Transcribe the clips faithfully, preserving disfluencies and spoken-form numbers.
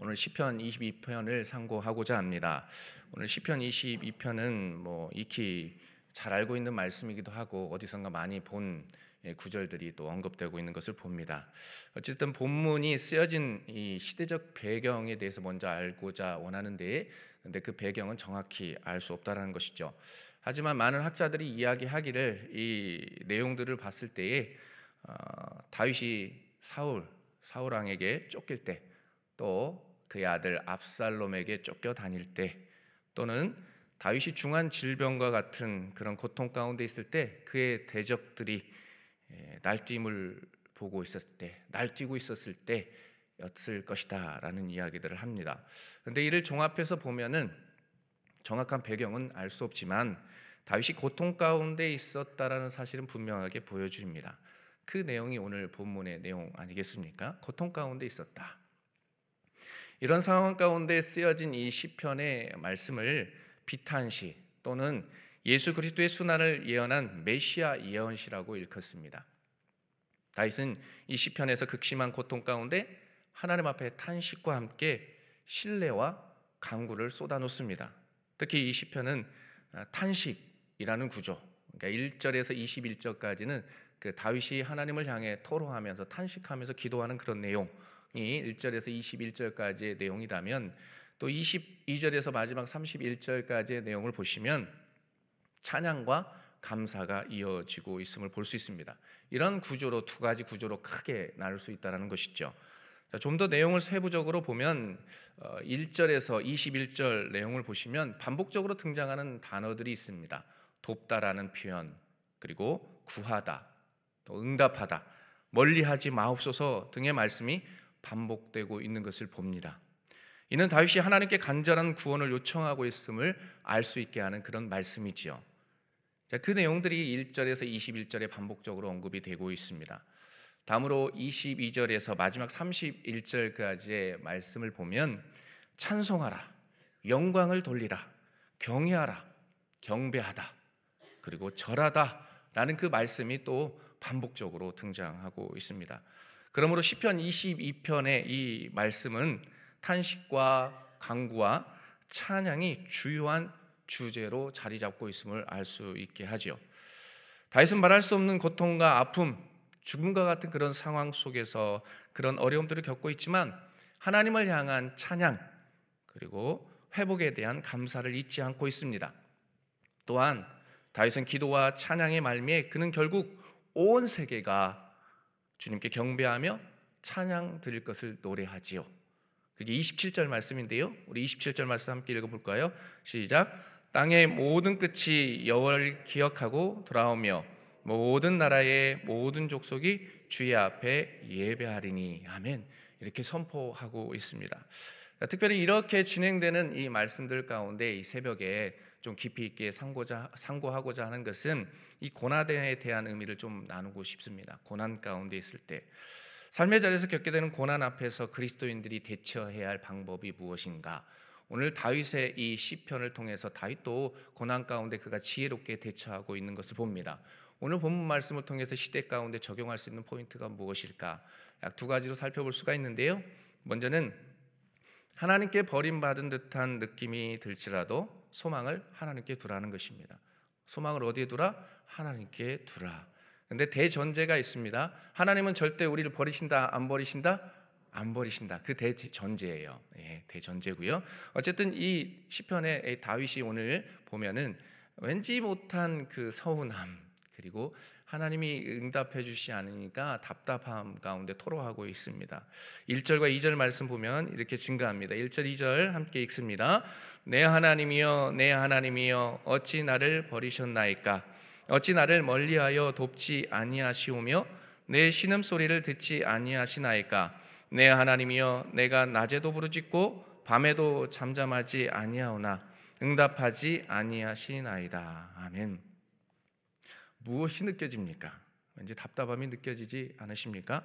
오늘 시편 이십이 편을 상고하고자 합니다. 오늘 시편 이십이 편은 뭐 익히 잘 알고 있는 말씀이기도 하고 어디선가 많이 본 구절들이 또 언급되고 있는 것을 봅니다. 어쨌든 본문이 쓰여진 이 시대적 배경에 대해서 먼저 알고자 원하는데, 근데 그 배경은 정확히 알 수 없다라는 것이죠. 하지만 많은 학자들이 이야기하기를 이 내용들을 봤을 때에 어, 다윗이 사울, 사울 왕에게 쫓길 때, 또 그의 아들 압살롬에게 쫓겨 다닐 때, 또는 다윗이 중한 질병과 같은 그런 고통 가운데 있을 때 그의 대적들이 날뛰임을 보고 있었을 때, 날뛰고 있었을 때였을 것이다 라는 이야기들을 합니다. 그런데 이를 종합해서 보면은 정확한 배경은 알 수 없지만 다윗이 고통 가운데 있었다라는 사실은 분명하게 보여줍니다. 그 내용이 오늘 본문의 내용 아니겠습니까? 고통 가운데 있었다. 이런 상황 가운데 쓰여진 이 시편의 말씀을 비탄시 또는 예수 그리스도의 순환을 예언한 메시아 예언시라고 일컫습니다. 다윗은 이 시편에서 극심한 고통 가운데 하나님 앞에 탄식과 함께 신뢰와 간구를 쏟아놓습니다. 특히 이 시편은 탄식이라는 구조, 그러니까 일 절에서 이십일 절까지는 그 다윗이 하나님을 향해 토로하면서 탄식하면서 기도하는 그런 내용이 일 절에서 이십일 절까지의 내용이라면, 또 이십이 절에서 마지막 삼십일 절까지의 내용을 보시면 찬양과 감사가 이어지고 있음을 볼 수 있습니다. 이런 구조로 두 가지 구조로 크게 나눌 수 있다는 것이죠. 좀 더 내용을 세부적으로 보면 일 절에서 이십일 절 내용을 보시면 반복적으로 등장하는 단어들이 있습니다. 돕다라는 표현, 그리고 구하다, 또 응답하다, 멀리하지 마옵소서 등의 말씀이 반복되고 있는 것을 봅니다. 이는 다윗이 하나님께 간절한 구원을 요청하고 있음을 알 수 있게 하는 그런 말씀이지요. 그 내용들이 일 절에서 이십일 절에 반복적으로 언급이 되고 있습니다. 다음으로 이십이 절에서 마지막 삼십일 절까지의 말씀을 보면 찬송하라, 영광을 돌리라, 경외하라, 경배하다, 그리고 절하다 라는 그 말씀이 또 반복적으로 등장하고 있습니다. 그러므로 시편 이십이 편의 이 말씀은 탄식과 간구와 찬양이 주요한 주제로 자리 잡고 있음을 알 수 있게 하죠. 다윗은 말할 수 없는 고통과 아픔, 죽음과 같은 그런 상황 속에서 그런 어려움들을 겪고 있지만 하나님을 향한 찬양, 그리고 회복에 대한 감사를 잊지 않고 있습니다. 또한 다윗은 기도와 찬양의 말미에 그는 결국 온 세계가 주님께 경배하며 찬양 드릴 것을 노래하지요. 그게 이십칠 절 말씀인데요, 우리 이십칠 절 말씀 함께 읽어볼까요? 시작! 땅의 모든 끝이 여호와를 기억하고 돌아오며 모든 나라의 모든 족속이 주의 앞에 예배하리니 아멘, 이렇게 선포하고 있습니다. 특별히 이렇게 진행되는 이 말씀들 가운데 이 새벽에 좀 깊이 있게 상고자, 상고하고자 하는 것은 이 고난에 대한 의미를 좀 나누고 싶습니다. 고난 가운데 있을 때 삶의 자리에서 겪게 되는 고난 앞에서 그리스도인들이 대처해야 할 방법이 무엇인가? 오늘 다윗의 이 시편을 통해서 다윗도 고난 가운데 그가 지혜롭게 대처하고 있는 것을 봅니다. 오늘 본문 말씀을 통해서 시대 가운데 적용할 수 있는 포인트가 무엇일까? 약 두 가지로 살펴볼 수가 있는데요. 먼저는 하나님께 버림받은 듯한 느낌이 들지라도 소망을 하나님께 두라는 것입니다. 소망을 어디에 두라? 하나님께 두라. 근데 대전제가 있습니다. 하나님은 절대 우리를 버리신다, 안 버리신다? 안 버리신다. 그 대전제예요. 예, 대전제고요. 어쨌든 이 시편의 다윗이 오늘 보면은 왠지 못한 그 서운함, 그리고 하나님이 응답해 주시지 않으니까 답답함 가운데 토로하고 있습니다. 일 절과 이 절 말씀 보면 이렇게 증가합니다. 일 절, 이 절 함께 읽습니다. 내 하나님이여, 내 하나님이여, 어찌 나를 버리셨나이까? 어찌 나를 멀리하여 돕지 아니하시오며 내 신음소리를 듣지 아니하시나이까? 내 하나님이여, 내가 낮에도 부르짖고 밤에도 잠잠하지 아니하오나 응답하지 아니하시나이다. 아멘. 무엇이 느껴집니까? 왠지 답답함이 느껴지지 않으십니까?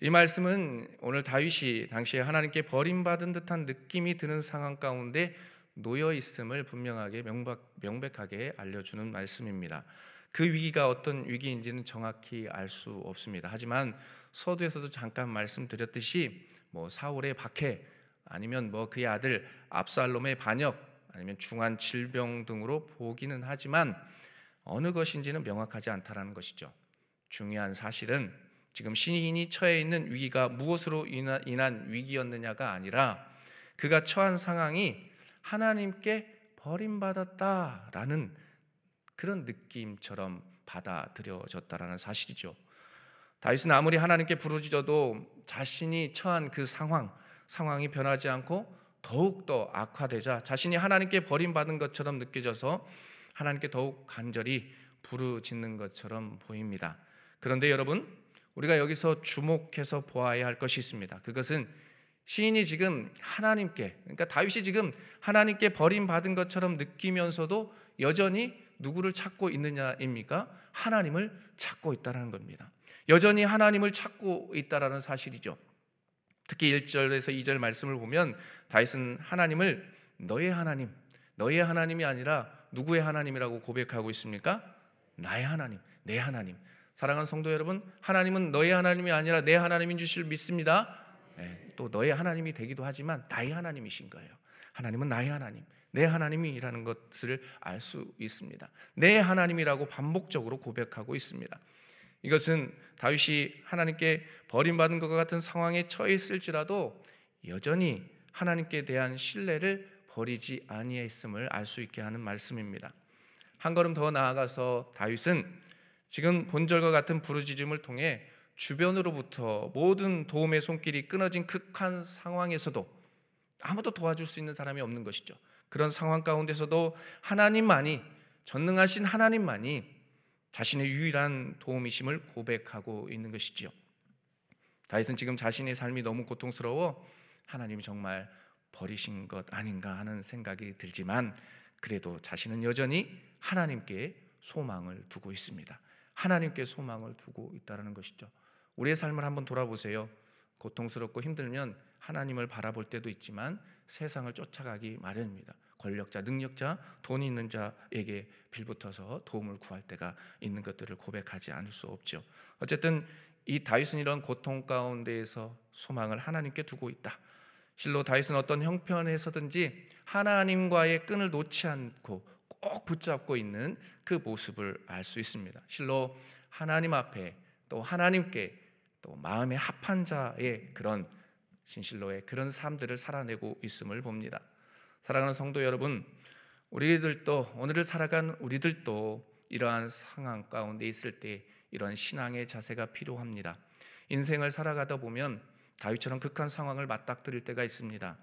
이 말씀은 오늘 다윗이 당시에 하나님께 버림받은 듯한 느낌이 드는 상황 가운데 놓여 있음을 분명하게 명박, 명백하게 알려주는 말씀입니다. 그 위기가 어떤 위기인지는 정확히 알 수 없습니다. 하지만 서두에서도 잠깐 말씀드렸듯이 뭐 사울의 박해, 아니면 뭐 그의 아들 압살롬의 반역, 아니면 중한 질병 등으로 보기는 하지만 어느 것인지는 명확하지 않다라는 것이죠. 중요한 사실은 지금 시인이 처해 있는 위기가 무엇으로 인한 위기였느냐가 아니라 그가 처한 상황이 하나님께 버림받았다라는 그런 느낌처럼 받아들여졌다라는 사실이죠. 다윗은 아무리 하나님께 부르짖어도 자신이 처한 그 상황, 상황이 변하지 않고 더욱더 악화되자 자신이 하나님께 버림받은 것처럼 느껴져서 하나님께 더욱 간절히 부르짖는 것처럼 보입니다. 그런데 여러분, 우리가 여기서 주목해서 보아야 할 것이 있습니다. 그것은 시인이 지금 하나님께, 그러니까 다윗이 지금 하나님께 버림받은 것처럼 느끼면서도 여전히 누구를 찾고 있느냐입니까? 하나님을 찾고 있다는 겁니다. 여전히 하나님을 찾고 있다는 사실이죠. 특히 일 절에서 이 절 말씀을 보면 다윗은 하나님을 너의 하나님, 너의 하나님이 아니라 누구의 하나님이라고 고백하고 있습니까? 나의 하나님, 내 하나님. 사랑하는 성도 여러분, 하나님은 너의 하나님이 아니라 내 하나님인 줄을 믿습니다. 네, 또 너의 하나님이 되기도 하지만 나의 하나님이신 거예요. 하나님은 나의 하나님, 내 하나님이라는 것을 알 수 있습니다. 내 하나님이라고 반복적으로 고백하고 있습니다. 이것은 다윗이 하나님께 버림받은 것과 같은 상황에 처해 있을지라도 여전히 하나님께 대한 신뢰를 버리지 아니했음을 알 수 있게 하는 말씀입니다. 한 걸음 더 나아가서 다윗은 지금 본절과 같은 부르짖음을 통해 주변으로부터 모든 도움의 손길이 끊어진 극한 상황에서도, 아무도 도와줄 수 있는 사람이 없는 것이죠, 그런 상황 가운데서도 하나님만이, 전능하신 하나님만이 자신의 유일한 도움이심을 고백하고 있는 것이지요. 다윗은 지금 자신의 삶이 너무 고통스러워 하나님이 정말 버리신 것 아닌가 하는 생각이 들지만 그래도 자신은 여전히 하나님께 소망을 두고 있습니다. 하나님께 소망을 두고 있다는 것이죠. 우리의 삶을 한번 돌아보세요. 고통스럽고 힘들면 하나님을 바라볼 때도 있지만 세상을 쫓아가기 마련입니다. 권력자, 능력자, 돈이 있는 자에게 빌붙어서 도움을 구할 때가 있는 것들을 고백하지 않을 수 없죠. 어쨌든 이 다윗은 이런 고통 가운데에서 소망을 하나님께 두고 있다. 실로 다윗은 어떤 형편에서든지 하나님과의 끈을 놓지 않고 꼭 붙잡고 있는 그 모습을 알 수 있습니다. 실로 하나님 앞에, 또 하나님께, 또 마음의 합한 자의 그런 신실로의 그런 삶들을 살아내고 있음을 봅니다. 사랑하는 성도 여러분, 우리들도, 오늘을 살아간 우리들도 이러한 상황 가운데 있을 때 이런 신앙의 자세가 필요합니다. 인생을 살아가다 보면 다윗처럼 극한 상황을 맞닥뜨릴 때가 있습니다.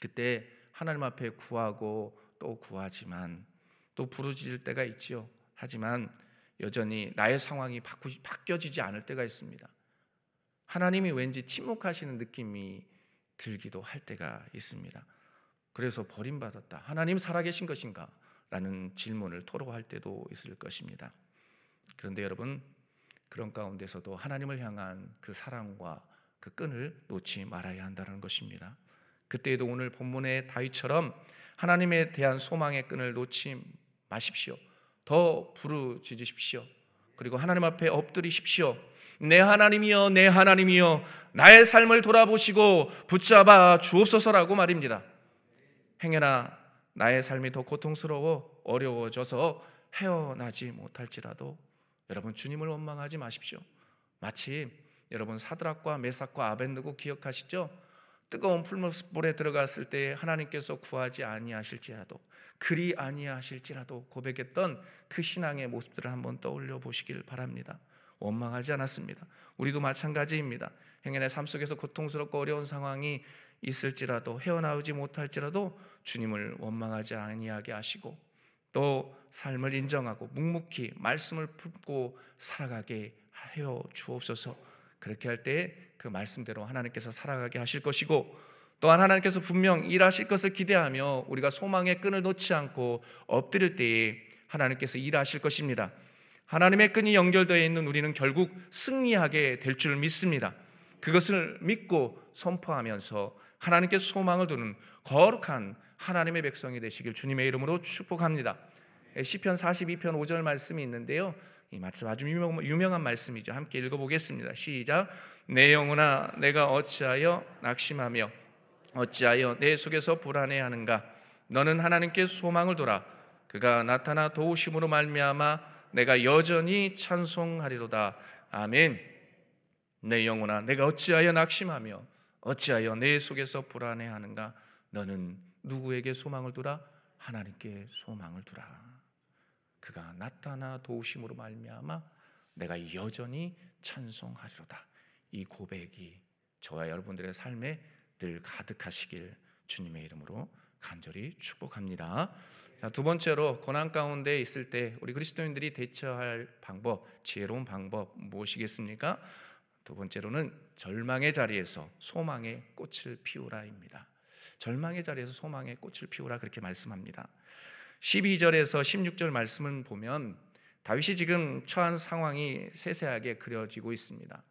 그때 하나님 앞에 구하고 또 구하지만 또 부르짖을 때가 있지요. 하지만 여전히 나의 상황이 바꾸지, 바뀌어지지 않을 때가 있습니다. 하나님이 왠지 침묵하시는 느낌이 들기도 할 때가 있습니다. 그래서 버림받았다, 하나님 살아계신 것인가? 라는 질문을 토로할 때도 있을 것입니다. 그런데 여러분, 그런 가운데서도 하나님을 향한 그 사랑과 그 끈을 놓지 말아야 한다는 것입니다. 그때에도 오늘 본문의 다윗처럼 하나님에 대한 소망의 끈을 놓지 마십시오. 더 부르짖으십시오. 그리고 하나님 앞에 엎드리십시오. 내 하나님이여, 내 하나님이여, 나의 삶을 돌아보시고 붙잡아 주옵소서라고 말입니다. 행여나 나의 삶이 더 고통스러워 어려워져서 헤어나지 못할지라도 여러분, 주님을 원망하지 마십시오. 마치 여러분 사드락과 메삭과 아벤느고 기억하시죠? 뜨거운 풀물에 들어갔을 때 하나님께서 구하지 아니하실지라도, 그리 아니하실지라도 고백했던 그 신앙의 모습들을 한번 떠올려 보시길 바랍니다. 원망하지 않았습니다. 우리도 마찬가지입니다. 행여나 삶 속에서 고통스럽고 어려운 상황이 있을지라도, 헤어나오지 못할지라도 주님을 원망하지 아니하게 하시고 또 삶을 인정하고 묵묵히 말씀을 품고 살아가게 하여 주옵소서. 그렇게 할 때 그 말씀대로 하나님께서 살아가게 하실 것이고, 또한 하나님께서 분명 일하실 것을 기대하며 우리가 소망의 끈을 놓지 않고 엎드릴 때에 하나님께서 일하실 것입니다. 하나님의 끈이 연결되어 있는 우리는 결국 승리하게 될 줄 믿습니다. 그것을 믿고 선포하면서 하나님께 소망을 두는 거룩한 하나님의 백성이 되시길 주님의 이름으로 축복합니다. 시편 사십이 편 오 절 말씀이 있는데요, 이 말씀 아주 유명한 말씀이죠. 함께 읽어보겠습니다. 시작. 내 영혼아, 내가 어찌하여 낙심하며 어찌하여 내 속에서 불안해하는가? 너는 하나님께 소망을 둬라. 그가 나타나 도우심으로 말미암아 내가 여전히 찬송하리로다. 아멘. 내 영혼아, 내가 어찌하여 낙심하며 어찌하여 내 속에서 불안해하는가? 너는 누구에게 소망을 두라? 하나님께 소망을 두라. 그가 나타나 도우심으로 말미암아 내가 여전히 찬송하리로다. 이 고백이 저와 여러분들의 삶에 늘 가득하시길 주님의 이름으로 간절히 축복합니다. 자, 두 번째로 고난 가운데 있을 때 우리 그리스도인들이 대처할 방법, 지혜로운 방법 무엇이겠습니까? 두 번째로는 절망의 자리에서 소망의 꽃을 피우라입니다. 절망의 자리에서 소망의 꽃을 피우라, 그렇게 말씀합니다. 십이 절에서 십육 절 말씀을 보면 다윗이 지금 처한 상황이 세세하게 그려지고 있습니다.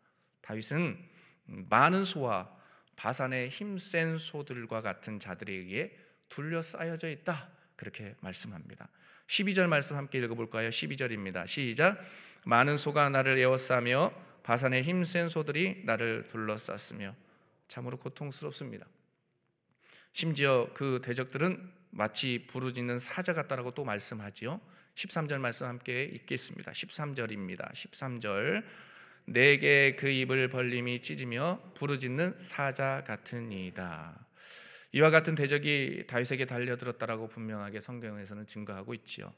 다윗은 많은 소와 바산의 힘센 소들과 같은 자들에 의해 둘러싸여져 있다, 그렇게 말씀합니다. 십이 절 말씀 함께 읽어볼까요? 십이 절입니다 시작. 많은 소가 나를 에워싸며 바산의 힘센 소들이 나를 둘러쌌으며. 참으로 고통스럽습니다. 심지어 그 대적들은 마치 부르짖는 사자 같다라고 또 말씀하지요. 십삼 절 말씀 함께 읽겠습니다. 십삼 절입니다 십삼 절. 내게 그 입을 벌림이 찢으며 부르짖는 사자 같으니이다. 이와 같은 대적이 다윗에게 달려들었다라고 분명하게 성경에서는 증거하고 있지요.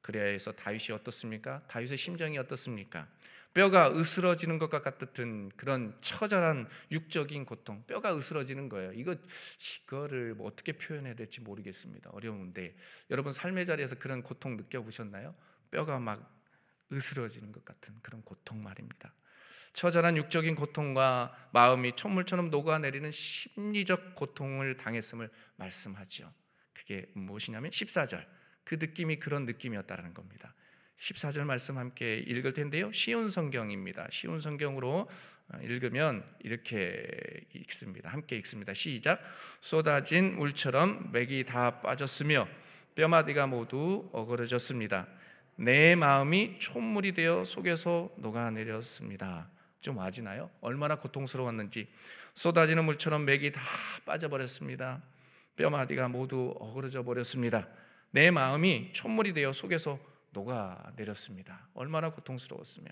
그래서 다윗이 어떻습니까? 다윗의 심정이 어떻습니까? 뼈가 으스러지는 것과 같은 그런 처절한 육적인 고통, 뼈가 으스러지는 거예요. 이거, 이거를 뭐 어떻게 표현해야 될지 모르겠습니다. 어려운데 여러분 삶의 자리에서 그런 고통 느껴보셨나요? 뼈가 막 으스러지는 것 같은 그런 고통 말입니다. 처절한 육적인 고통과 마음이 촛물처럼 녹아내리는 심리적 고통을 당했음을 말씀하죠. 그게 무엇이냐면 십사 절, 그 느낌이 그런 느낌이었다라는 겁니다. 십사 절 말씀 함께 읽을 텐데요, 쉬운 성경입니다. 쉬운 성경으로 읽으면 이렇게 읽습니다. 함께 읽습니다. 시작. 쏟아진 물처럼 맥이 다 빠졌으며 뼈마디가 모두 어그러졌습니다. 내 마음이 촛물이 되어 속에서 녹아내렸습니다. 좀 아시나요? 얼마나 고통스러웠는지. 쏟아지는 물처럼 맥이 다 빠져버렸습니다. 뼈마디가 모두 어그러져 버렸습니다. 내 마음이 촛물이 되어 속에서 녹아내렸습니다. 얼마나 고통스러웠으며.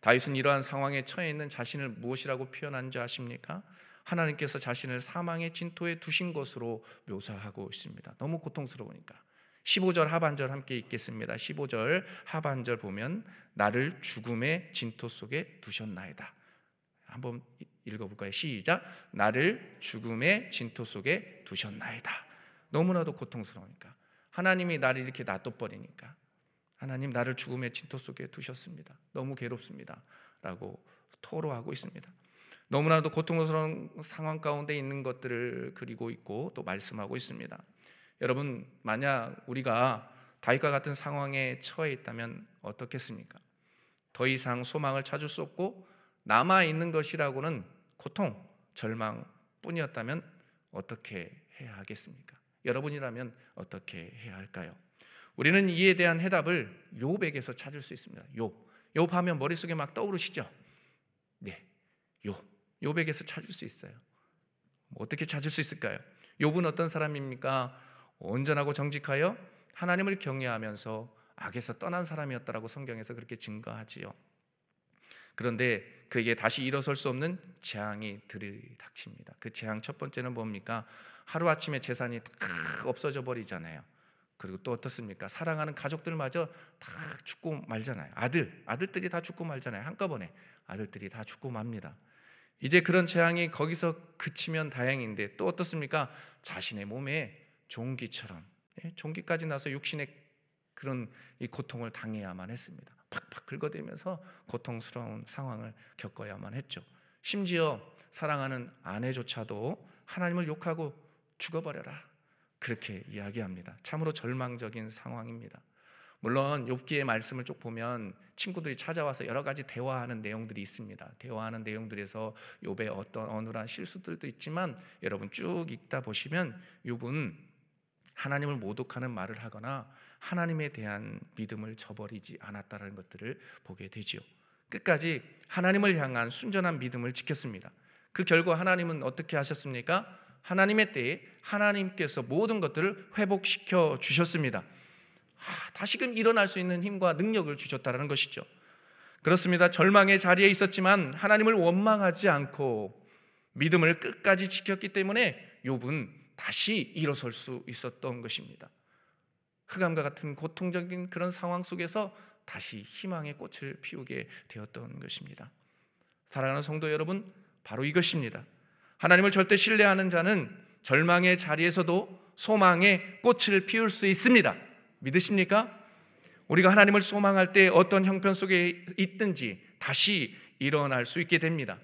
다윗은 이러한 상황에 처해 있는 자신을 무엇이라고 표현한지 아십니까? 하나님께서 자신을 사망의 진토에 두신 것으로 묘사하고 있습니다. 너무 고통스러우니까. 십오 절 하반절 함께 읽겠습니다. 십오 절 하반절 보면 나를 죽음의 진토 속에 두셨나이다. 한번 읽어볼까요? 시작. 나를 죽음의 진토 속에 두셨나이다. 너무나도 고통스러우니까, 하나님이 나를 이렇게 놔둬버리니까, 하나님 나를 죽음의 진토 속에 두셨습니다. 너무 괴롭습니다 라고 토로하고 있습니다. 너무나도 고통스러운 상황 가운데 있는 것들을 그리고 있고 또 말씀하고 있습니다. 여러분, 만약 우리가 다윗과 같은 상황에 처해 있다면 어떻겠습니까? 더 이상 소망을 찾을 수 없고 남아있는 것이라고는 고통, 절망뿐이었다면 어떻게 해야 하겠습니까? 여러분이라면 어떻게 해야 할까요? 우리는 이에 대한 해답을 욥에게서 찾을 수 있습니다. 욥, 욥 하면 머릿속에 막 떠오르시죠? 네, 욥, 욥에게서 찾을 수 있어요. 어떻게 찾을 수 있을까요? 욥은 어떤 사람입니까? 온전하고 정직하여 하나님을 경외하면서 악에서 떠난 사람이었다라고 성경에서 그렇게 증거하지요. 그런데 그에게 다시 일어설 수 없는 재앙이 들이닥칩니다. 그 재앙 첫 번째는 뭡니까? 하루아침에 재산이 다 없어져 버리잖아요. 그리고 또 어떻습니까? 사랑하는 가족들마저 다 죽고 말잖아요. 아들, 아들들이 다 죽고 말잖아요. 한꺼번에 아들들이 다 죽고 맙니다. 이제 그런 재앙이 거기서 그치면 다행인데 또 어떻습니까? 자신의 몸에 종기처럼, 종기까지 나서 육신의 그런 이 고통을 당해야만 했습니다. 팍팍 긁어대면서 고통스러운 상황을 겪어야만 했죠. 심지어 사랑하는 아내조차도 하나님을 욕하고 죽어버려라, 그렇게 이야기합니다. 참으로 절망적인 상황입니다. 물론 욥기의 말씀을 쭉 보면 친구들이 찾아와서 여러 가지 대화하는 내용들이 있습니다. 대화하는 내용들에서 욥의 어떤 어눌한 실수들도 있지만 여러분 쭉 읽다 보시면 욥은 하나님을 모독하는 말을 하거나 하나님에 대한 믿음을 저버리지 않았다는 것들을 보게 되지요. 끝까지 하나님을 향한 순전한 믿음을 지켰습니다. 그 결과 하나님은 어떻게 하셨습니까? 하나님의 때에 하나님께서 모든 것들을 회복시켜 주셨습니다. 다시금 일어날 수 있는 힘과 능력을 주셨다는 것이죠. 그렇습니다. 절망의 자리에 있었지만 하나님을 원망하지 않고 믿음을 끝까지 지켰기 때문에 욥은 다시 일어설 수 있었던 것입니다. 흑암과 같은 고통적인 그런 상황 속에서 다시 희망의 꽃을 피우게 되었던 것입니다. 사랑하는 성도 여러분, 바로 이것입니다. 하나님을 절대 신뢰하는 자는 절망의 자리에서도 소망의 꽃을 피울 수 있습니다. 믿으십니까? 우리가 하나님을 소망할 때 어떤 형편 속에 있든지 다시 일어날 수 있게 됩니다.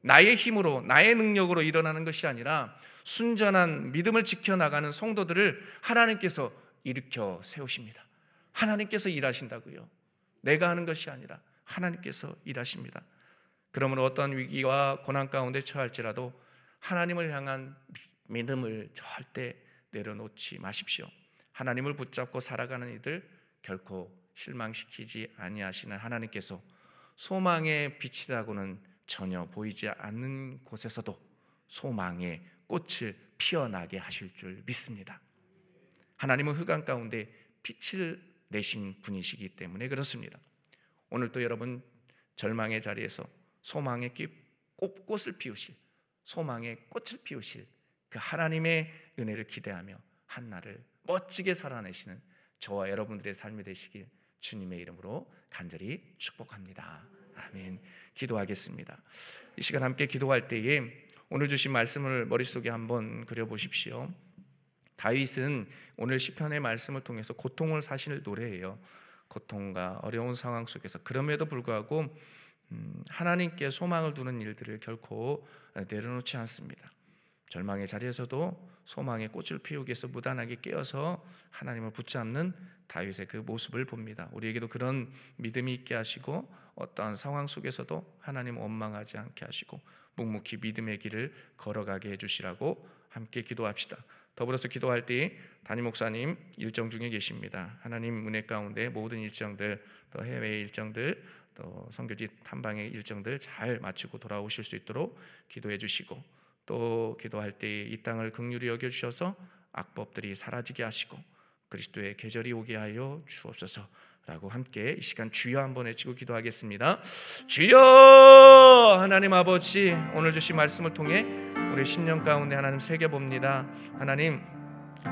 나의 힘으로, 나의 능력으로 일어나는 것이 아니라 순전한 믿음을 지켜나가는 성도들을 하나님께서 일으켜 세우십니다. 하나님께서 일하신다고요. 내가 하는 것이 아니라 하나님께서 일하십니다. 그러므로 어떤 위기와 고난 가운데 처할지라도 하나님을 향한 믿음을 절대 내려놓지 마십시오. 하나님을 붙잡고 살아가는 이들 결코 실망시키지 아니하시는 하나님께서 소망의 빛이라고는 전혀 보이지 않는 곳에서도 소망의 꽃을 피어나게 하실 줄 믿습니다. 하나님은 흑암 가운데 빛을 내신 분이시기 때문에 그렇습니다. 오늘도 여러분 절망의 자리에서 소망의 꽃을 피우실, 소망의 꽃을 피우실 그 하나님의 은혜를 기대하며 한 날을 멋지게 살아내시는 저와 여러분들의 삶이 되시길 주님의 이름으로 간절히 축복합니다. 아멘. 기도하겠습니다. 이 시간 함께 기도할 때에 오늘 주신 말씀을 머릿속에 한번 그려보십시오. 다윗은 오늘 시편의 말씀을 통해서 고통을 사실 노래해요. 고통과 어려운 상황 속에서 그럼에도 불구하고 하나님께 소망을 두는 일들을 결코 내려놓지 않습니다. 절망의 자리에서도 소망의 꽃을 피우기 위해서 무단하게 깨어서 하나님을 붙잡는 다윗의 그 모습을 봅니다. 우리에게도 그런 믿음이 있게 하시고 어떠한 상황 속에서도 하나님 원망하지 않게 하시고 묵묵히 믿음의 길을 걸어가게 해주시라고 함께 기도합시다. 더불어서 기도할 때 담임 목사님 일정 중에 계십니다. 하나님 은혜 가운데 모든 일정들, 또 해외의 일정들, 또 선교지 탐방의 일정들 잘 마치고 돌아오실 수 있도록 기도해 주시고, 또 기도할 때 이 땅을 긍휼히 여겨주셔서 악법들이 사라지게 하시고 그리스도의 계절이 오게 하여 주옵소서. 라고 함께 이 시간 주여 한번 외치고 기도하겠습니다. 주여! 하나님 아버지, 오늘 주신 말씀을 통해 우리 심령 가운데 하나님 새겨봅니다. 하나님,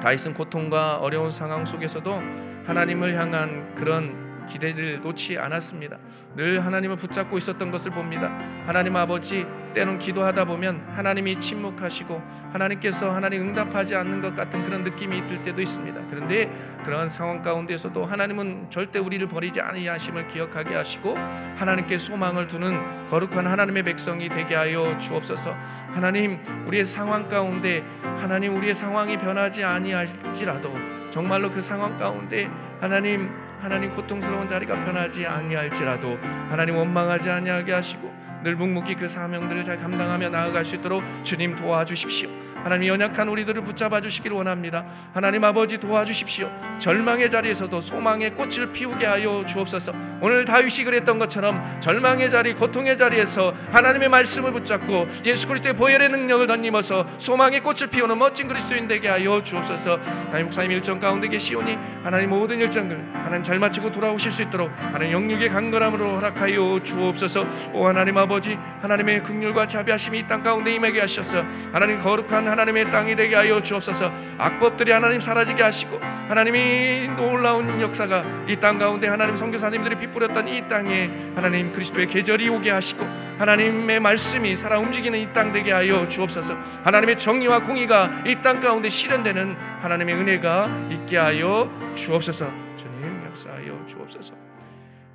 다윗은 고통과 어려운 상황 속에서도 하나님을 향한 그런 기대를 놓지 않았습니다. 늘 하나님을 붙잡고 있었던 것을 봅니다. 하나님 아버지, 때론 기도하다 보면 하나님이 침묵하시고 하나님께서 하나님 응답하지 않는 것 같은 그런 느낌이 들 때도 있습니다. 그런데 그러한 상황 가운데서도 하나님은 절대 우리를 버리지 아니하심을 기억하게 하시고 하나님께 소망을 두는 거룩한 하나님의 백성이 되게 하여 주옵소서. 하나님, 우리의 상황 가운데 하나님 우리의 상황이 변하지 아니할지라도 정말로 그 상황 가운데 하나님 하나님 고통스러운 자리가 변하지 아니할지라도 하나님 원망하지 아니하게 하시고 늘 묵묵히 그 사명들을 잘 감당하며 나아갈 수 있도록 주님 도와주십시오. 하나님, 연약한 우리들을 붙잡아 주시길 원합니다. 하나님 아버지, 도와주십시오. 절망의 자리에서도 소망의 꽃을 피우게 하여 주옵소서. 오늘 다윗이 그랬던 것처럼 절망의 자리, 고통의 자리에서 하나님의 말씀을 붙잡고 예수 그리스도의 보혈의 능력을 덧입어서 소망의 꽃을 피우는 멋진 그리스도인 되게 하여 주옵소서. 하나님, 목사님 일정 가운데 계시오니 하나님 모든 일정을 하나님 잘 마치고 돌아오실 수 있도록 하나님 영육의 강건함으로 허락하여 주옵소서. 오 하나님 아버지, 하나님의 긍휼과 자비하심이 이 땅 가운데 임하게 하셔서 하나님 거룩한 하나님의 땅이 되게 하여 주옵소서. 악법들이 하나님 사라지게 하시고 하나님이 놀라운 역사가 이 땅 가운데 하나님 선교사님들이 빗뿌렸던 이 땅에 하나님 그리스도의 계절이 오게 하시고 하나님의 말씀이 살아 움직이는 이 땅 되게 하여 주옵소서. 하나님의 정의와 공의가 이 땅 가운데 실현되는 하나님의 은혜가 있게 하여 주옵소서. 주님 역사하여 주옵소서.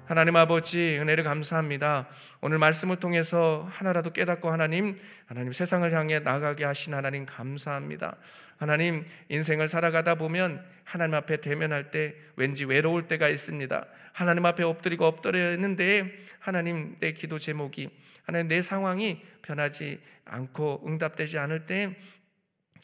하나님 아버지, 은혜를 감사합니다. 오늘 말씀을 통해서 하나라도 깨닫고 하나님 하나님 세상을 향해 나가게 하신 하나님 감사합니다. 하나님, 인생을 살아가다 보면 하나님 앞에 대면할 때 왠지 외로울 때가 있습니다. 하나님 앞에 엎드리고 엎드렸는데 하나님 내 기도 제목이, 하나님 내 상황이 변하지 않고 응답되지 않을 때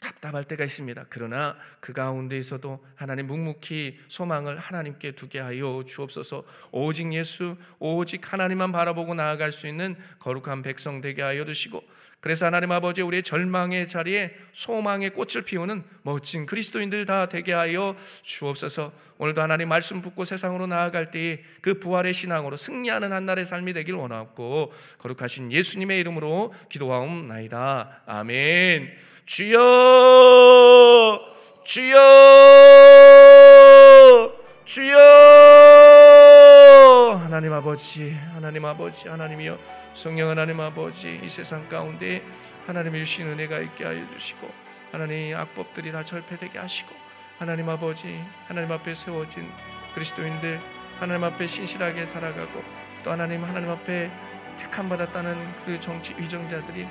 답답할 때가 있습니다. 그러나 그 가운데에서도 하나님 묵묵히 소망을 하나님께 두게 하여 주옵소서. 오직 예수, 오직 하나님만 바라보고 나아갈 수 있는 거룩한 백성 되게 하여 주시고 그래서 하나님 아버지, 우리의 절망의 자리에 소망의 꽃을 피우는 멋진 그리스도인들 다 되게 하여 주옵소서. 오늘도 하나님 말씀 붙고 세상으로 나아갈 때에 그 부활의 신앙으로 승리하는 한날의 삶이 되길 원하옵고, 거룩하신 예수님의 이름으로 기도하옵나이다. 아멘. 주여 주여 주여. 하나님 아버지, 하나님 아버지, 하나님이여, 성령 하나님 아버지, 이 세상 가운데 하나님이 주신 은혜가 있게 하여 주시고, 하나님 악법들이 다 절패되게 하시고, 하나님 아버지, 하나님 앞에 세워진 그리스도인들 하나님 앞에 신실하게 살아가고, 또 하나님 하나님 앞에 택함 받았다는 그 정치 위정자들이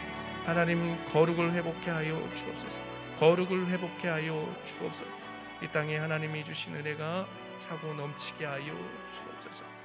하나님 거룩을 회복케 하여 주옵소서. 거룩을 회복케 하여 주옵소서. 이 땅에 하나님이 주신 은혜가 차고 넘치게 하여 주옵소서.